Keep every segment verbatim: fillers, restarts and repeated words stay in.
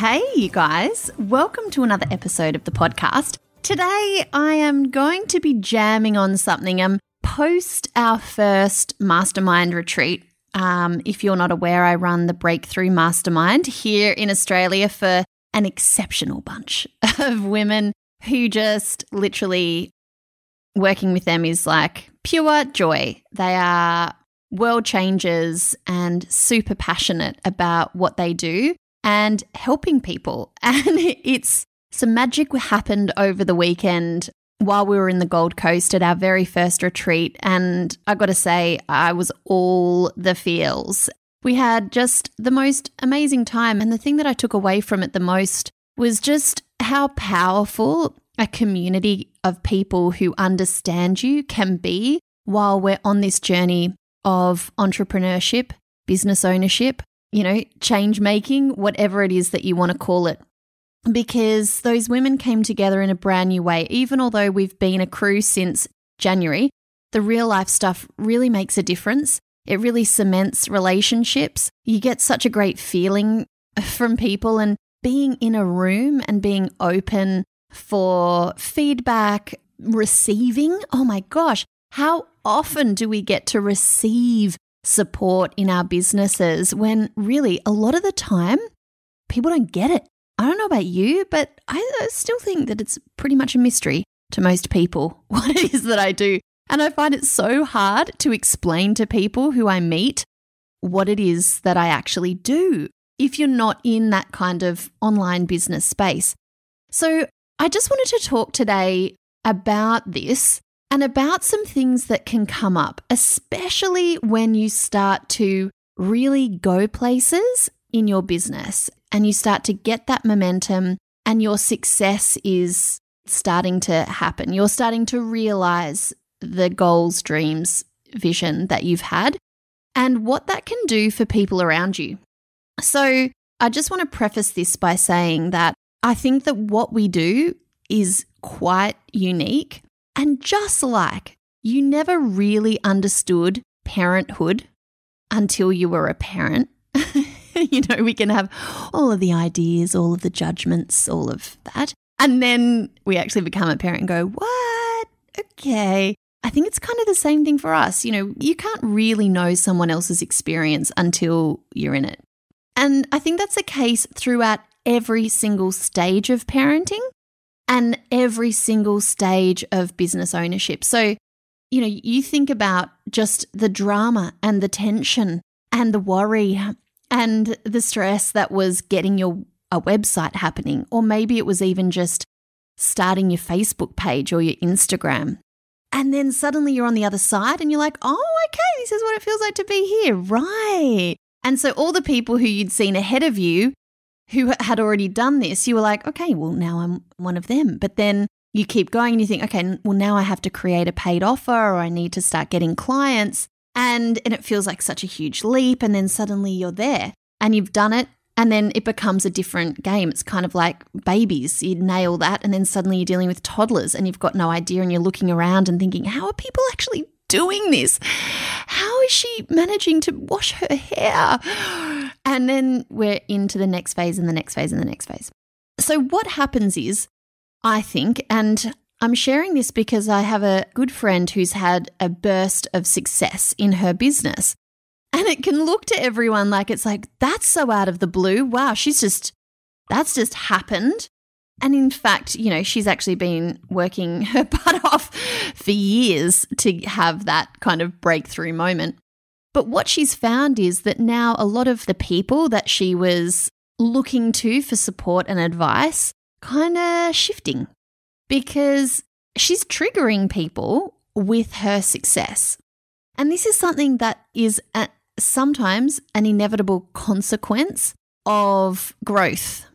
Hey, you guys. Welcome to another episode of the podcast. Today, I am going to be jamming on something um, post our first mastermind retreat. Um, if you're not aware, I run the Breakthrough Mastermind here in Australia for an exceptional bunch of women who just literally working with them is like pure joy. They are world changers and super passionate about what they do and helping people. And it's some magic happened over the weekend while we were in the Gold Coast at our very first retreat. And I got to say, I was all the feels. We had just the most amazing time. And the thing that I took away from it the most was just how powerful a community of people who understand you can be while we're on this journey of entrepreneurship, business ownership, you know, change making, whatever it is that you want to call it. Because those women came together in a brand new way. Even although we've been a crew since January, the real life stuff really makes a difference. It really cements relationships. You get such a great feeling from people, and being in a room and being open for feedback, receiving. Oh my gosh, how often do we get to receive support in our businesses when really a lot of the time people don't get it? I don't know about you, but I still think that it's pretty much a mystery to most people what it is that I do. And I find it so hard to explain to people who I meet what it is that I actually do if you're not in that kind of online business space. So I just wanted to talk today about this and about some things that can come up, especially when you start to really go places in your business and you start to get that momentum and your success is starting to happen. You're starting to realize the goals, dreams, vision that you've had and what that can do for people around you. So I just want to preface this by saying that I think that what we do is quite unique, and just like you never really understood parenthood until you were a parent. You know, we can have all of the ideas, all of the judgments, all of that. And then we actually become a parent and go, what? Okay. I think it's kind of the same thing for us. You know, you can't really know someone else's experience until you're in it. And I think that's the case throughout every single stage of parenting and every single stage of business ownership. So, you know, you think about just the drama and the tension and the worry and the stress that was getting your a website happening, or maybe it was even just starting your Facebook page or your Instagram. And then suddenly you're on the other side and you're like, oh, okay, this is what it feels like to be here, right? And so all the people who you'd seen ahead of you who had already done this, you were like, okay, well, now I'm one of them. But then you keep going and you think, okay, well, now I have to create a paid offer, or I need to start getting clients. And, and it feels like such a huge leap. And then suddenly you're there and you've done it. And then it becomes a different game. It's kind of like babies. You nail that and then suddenly you're dealing with toddlers and you've got no idea and you're looking around and thinking, how are people actually doing this? How is she managing to wash her hair? And then we're into the next phase and the next phase and the next phase. So what happens is, I think, and I'm sharing this because I have a good friend who's had a burst of success in her business. And it can look to everyone like it's like, that's so out of the blue. Wow, she's just, that's just happened. And in fact, you know, she's actually been working her butt off for years to have that kind of breakthrough moment. But what she's found is that now a lot of the people that she was looking to for support and advice kind of shifting, because she's triggering people with her success. And this is something that is a, sometimes an inevitable consequence of growth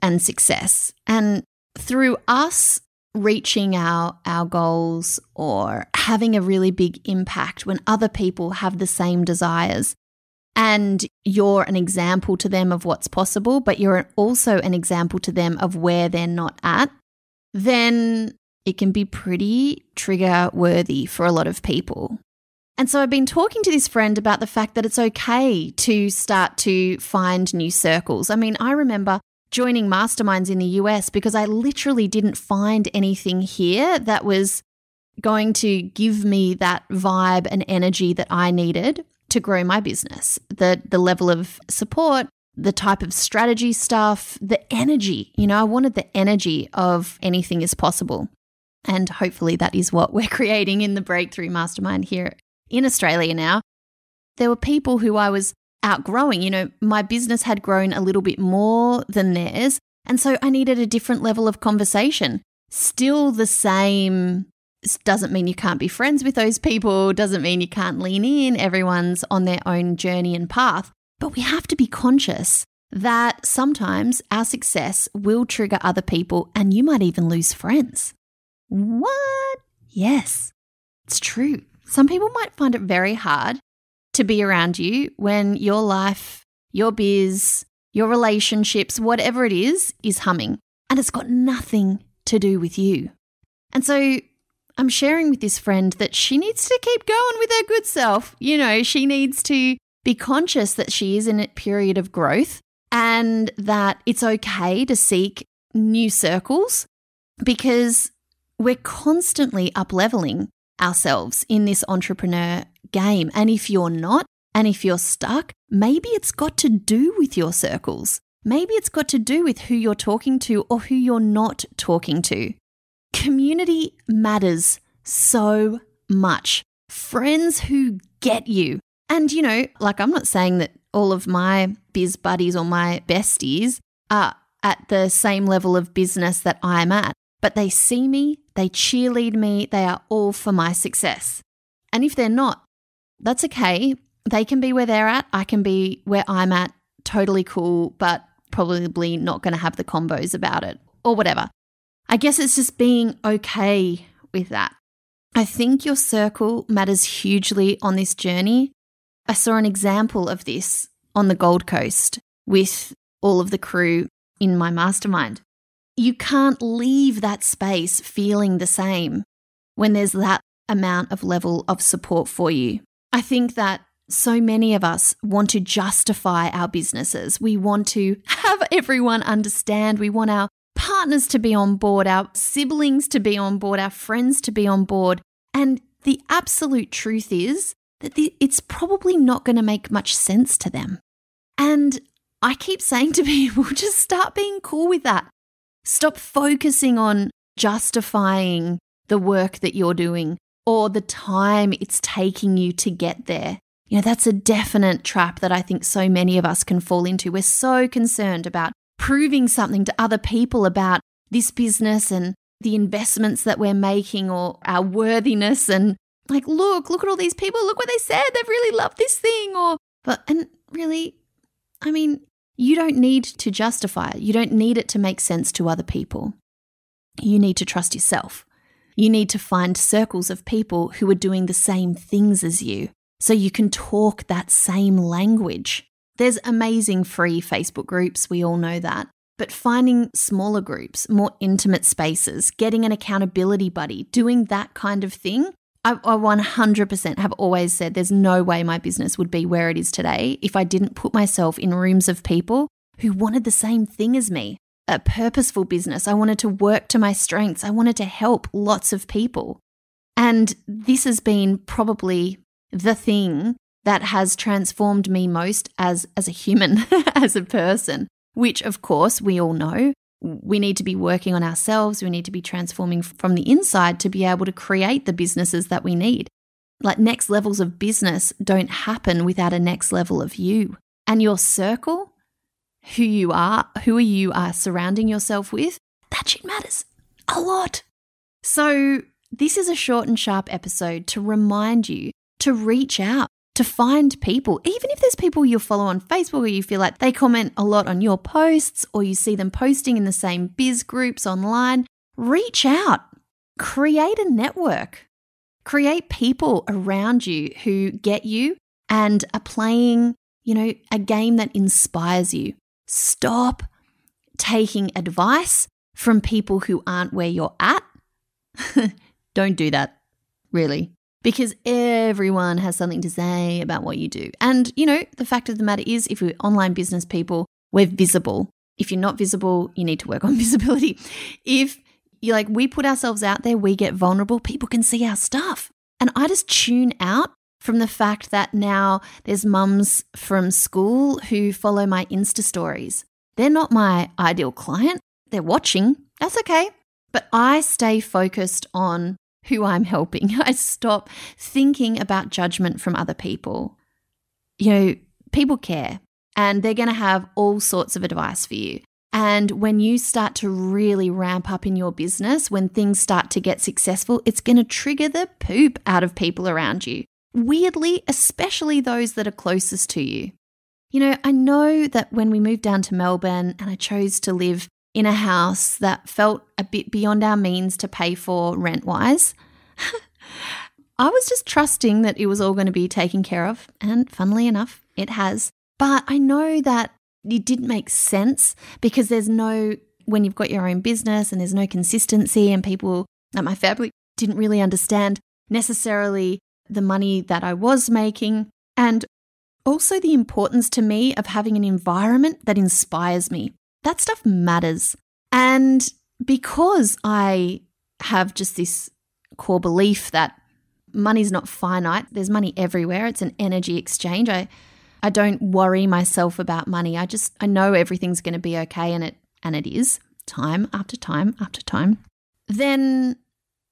and success. And through us reaching our, our goals or having a really big impact when other people have the same desires, and you're an example to them of what's possible, but you're also an example to them of where they're not at, then it can be pretty trigger-worthy for a lot of people. And so I've been talking to this friend about the fact that it's okay to start to find new circles. I mean, I remember joining masterminds in the U S because I literally didn't find anything here that was going to give me that vibe and energy that I needed to grow my business, the, the level of support, the type of strategy stuff, the energy. You know, I wanted the energy of anything is possible. And hopefully that is what we're creating in the Breakthrough Mastermind here in Australia now. There were people who I was outgrowing. You know, my business had grown a little bit more than theirs. And so I needed a different level of conversation. Still the same doesn't mean you can't be friends with those people, doesn't mean you can't lean in. Everyone's on their own journey and path. But we have to be conscious that sometimes our success will trigger other people, and you might even lose friends. What? Yes, it's true. Some people might find it very hard to be around you when your life, your biz, your relationships, whatever it is, is humming, and it's got nothing to do with you. And so I'm sharing with this friend that she needs to keep going with her good self. You know, she needs to be conscious that she is in a period of growth and that it's okay to seek new circles, because we're constantly up-leveling ourselves in this entrepreneur game. And if you're not, and if you're stuck, maybe it's got to do with your circles. Maybe it's got to do with who you're talking to or who you're not talking to. Community matters so much. Friends who get you. And, you know, like, I'm not saying that all of my biz buddies or my besties are at the same level of business that I'm at, but they see me, they cheerlead me, they are all for my success. And if they're not, that's okay. They can be where they're at. I can be where I'm at. Totally cool, but probably not going to have the combos about it or whatever. I guess it's just being okay with that. I think your circle matters hugely on this journey. I saw an example of this on the Gold Coast with all of the crew in my mastermind. You can't leave that space feeling the same when there's that amount of level of support for you. I think that so many of us want to justify our businesses. We want to have everyone understand. We want our partners to be on board, our siblings to be on board, our friends to be on board. And the absolute truth is that it's probably not going to make much sense to them. And I keep saying to people, just start being cool with that. Stop focusing on justifying the work that you're doing or the time it's taking you to get there. You know, that's a definite trap that I think so many of us can fall into. We're so concerned about proving something to other people about this business and the investments that we're making or our worthiness and like, look, look at all these people. Look what they said. They really love this thing. Or, but, and really, I mean, you don't need to justify it. You don't need it to make sense to other people. You need to trust yourself. You need to find circles of people who are doing the same things as you so you can talk that same language. There's amazing free Facebook groups. We all know that. But finding smaller groups, more intimate spaces, getting an accountability buddy, doing that kind of thing. I one hundred percent have always said there's no way my business would be where it is today if I didn't put myself in rooms of people who wanted the same thing as me, a purposeful business. I wanted to work to my strengths. I wanted to help lots of people. And this has been probably the thing that has transformed me most as, as a human, as a person, which of course we all know. We need to be working on ourselves. We need to be transforming from the inside to be able to create the businesses that we need. Like, next levels of business don't happen without a next level of you. And your circle, who you are, who you are surrounding yourself with, that shit matters a lot. So this is a short and sharp episode to remind you to reach out to find people, even if there's people you follow on Facebook or you feel like they comment a lot on your posts or you see them posting in the same biz groups online, reach out, create a network, create people around you who get you and are playing, you know, a game that inspires you. Stop taking advice from people who aren't where you're at. Don't do that, really. Because everyone has something to say about what you do. And, you know, the fact of the matter is, if we're online business people, we're visible. If you're not visible, you need to work on visibility. If you're like, we put ourselves out there, we get vulnerable, people can see our stuff. And I just tune out from the fact that now there's mums from school who follow my Insta stories. They're not my ideal client. They're watching. That's okay. But I stay focused on who I'm helping. I stop thinking about judgment from other people. You know, people care and they're going to have all sorts of advice for you. And when you start to really ramp up in your business, when things start to get successful, it's going to trigger the poop out of people around you. Weirdly, especially those that are closest to you. You know, I know that when we moved down to Melbourne and I chose to live in a house that felt a bit beyond our means to pay for rent-wise, I was just trusting that it was all going to be taken care of. And funnily enough, it has. But I know that it didn't make sense because there's no, when you've got your own business and there's no consistency and people at my family didn't really understand necessarily the money that I was making and also the importance to me of having an environment that inspires me. That stuff matters. And because I have just this core belief that money's not finite, there's money everywhere, it's an energy exchange. I I don't worry myself about money. I just I know everything's going to be okay and it and it is time after time after time. Then,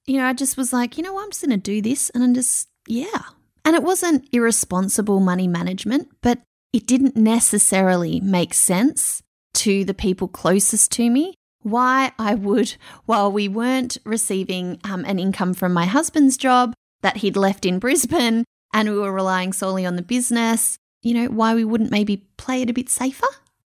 you know, I just was like, you know what, I'm just going to do this and I'm just yeah. And it wasn't irresponsible money management, but it didn't necessarily make sense to the people closest to me, why I would, while we weren't receiving um, an income from my husband's job that he'd left in Brisbane and we were relying solely on the business, you know, why we wouldn't maybe play it a bit safer.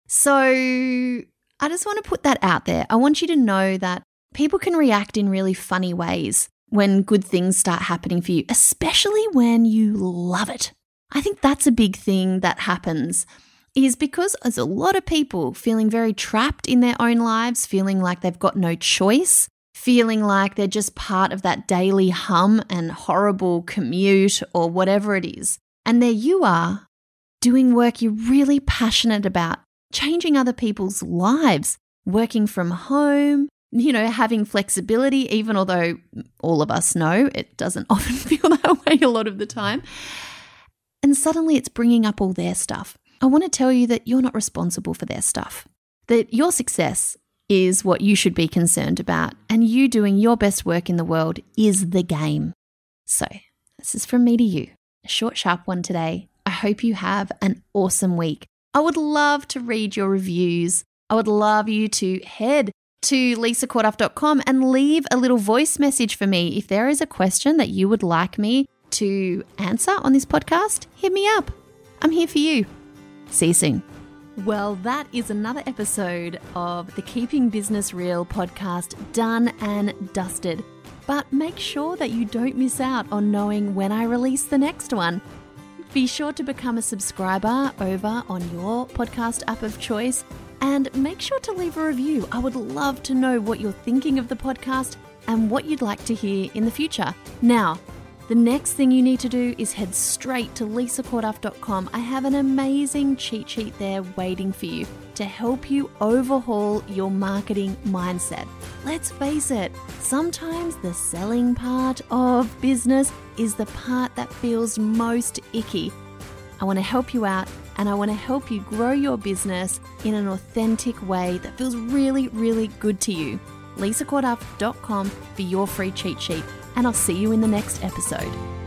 So I just want to put that out there. I want you to know that people can react in really funny ways when good things start happening for you, especially when you love it. I think that's a big thing that happens is because there's a lot of people feeling very trapped in their own lives, feeling like they've got no choice, feeling like they're just part of that daily hum and horrible commute or whatever it is. And there you are doing work you're really passionate about, changing other people's lives, working from home, you know, having flexibility, even although all of us know it doesn't often feel that way a lot of the time. And suddenly it's bringing up all their stuff. I want to tell you that you're not responsible for their stuff, that your success is what you should be concerned about, and you doing your best work in the world is the game. So this is from me to you, a short, sharp one today. I hope you have an awesome week. I would love to read your reviews. I would love you to head to lisa corduff dot com and leave a little voice message for me. If there is a question that you would like me to answer on this podcast, hit me up. I'm here for you. See you soon. Well, that is another episode of the Keeping Business Real podcast done and dusted. But make sure that you don't miss out on knowing when I release the next one. Be sure to become a subscriber over on your podcast app of choice and make sure to leave a review. I would love to know what you're thinking of the podcast and what you'd like to hear in the future. Now, the next thing you need to do is head straight to lisa corduff dot com. I have an amazing cheat sheet there waiting for you to help you overhaul your marketing mindset. Let's face it, sometimes the selling part of business is the part that feels most icky. I want to help you out and I want to help you grow your business in an authentic way that feels really, really good to you. lisa corduff dot com for your free cheat sheet. And I'll see you in the next episode.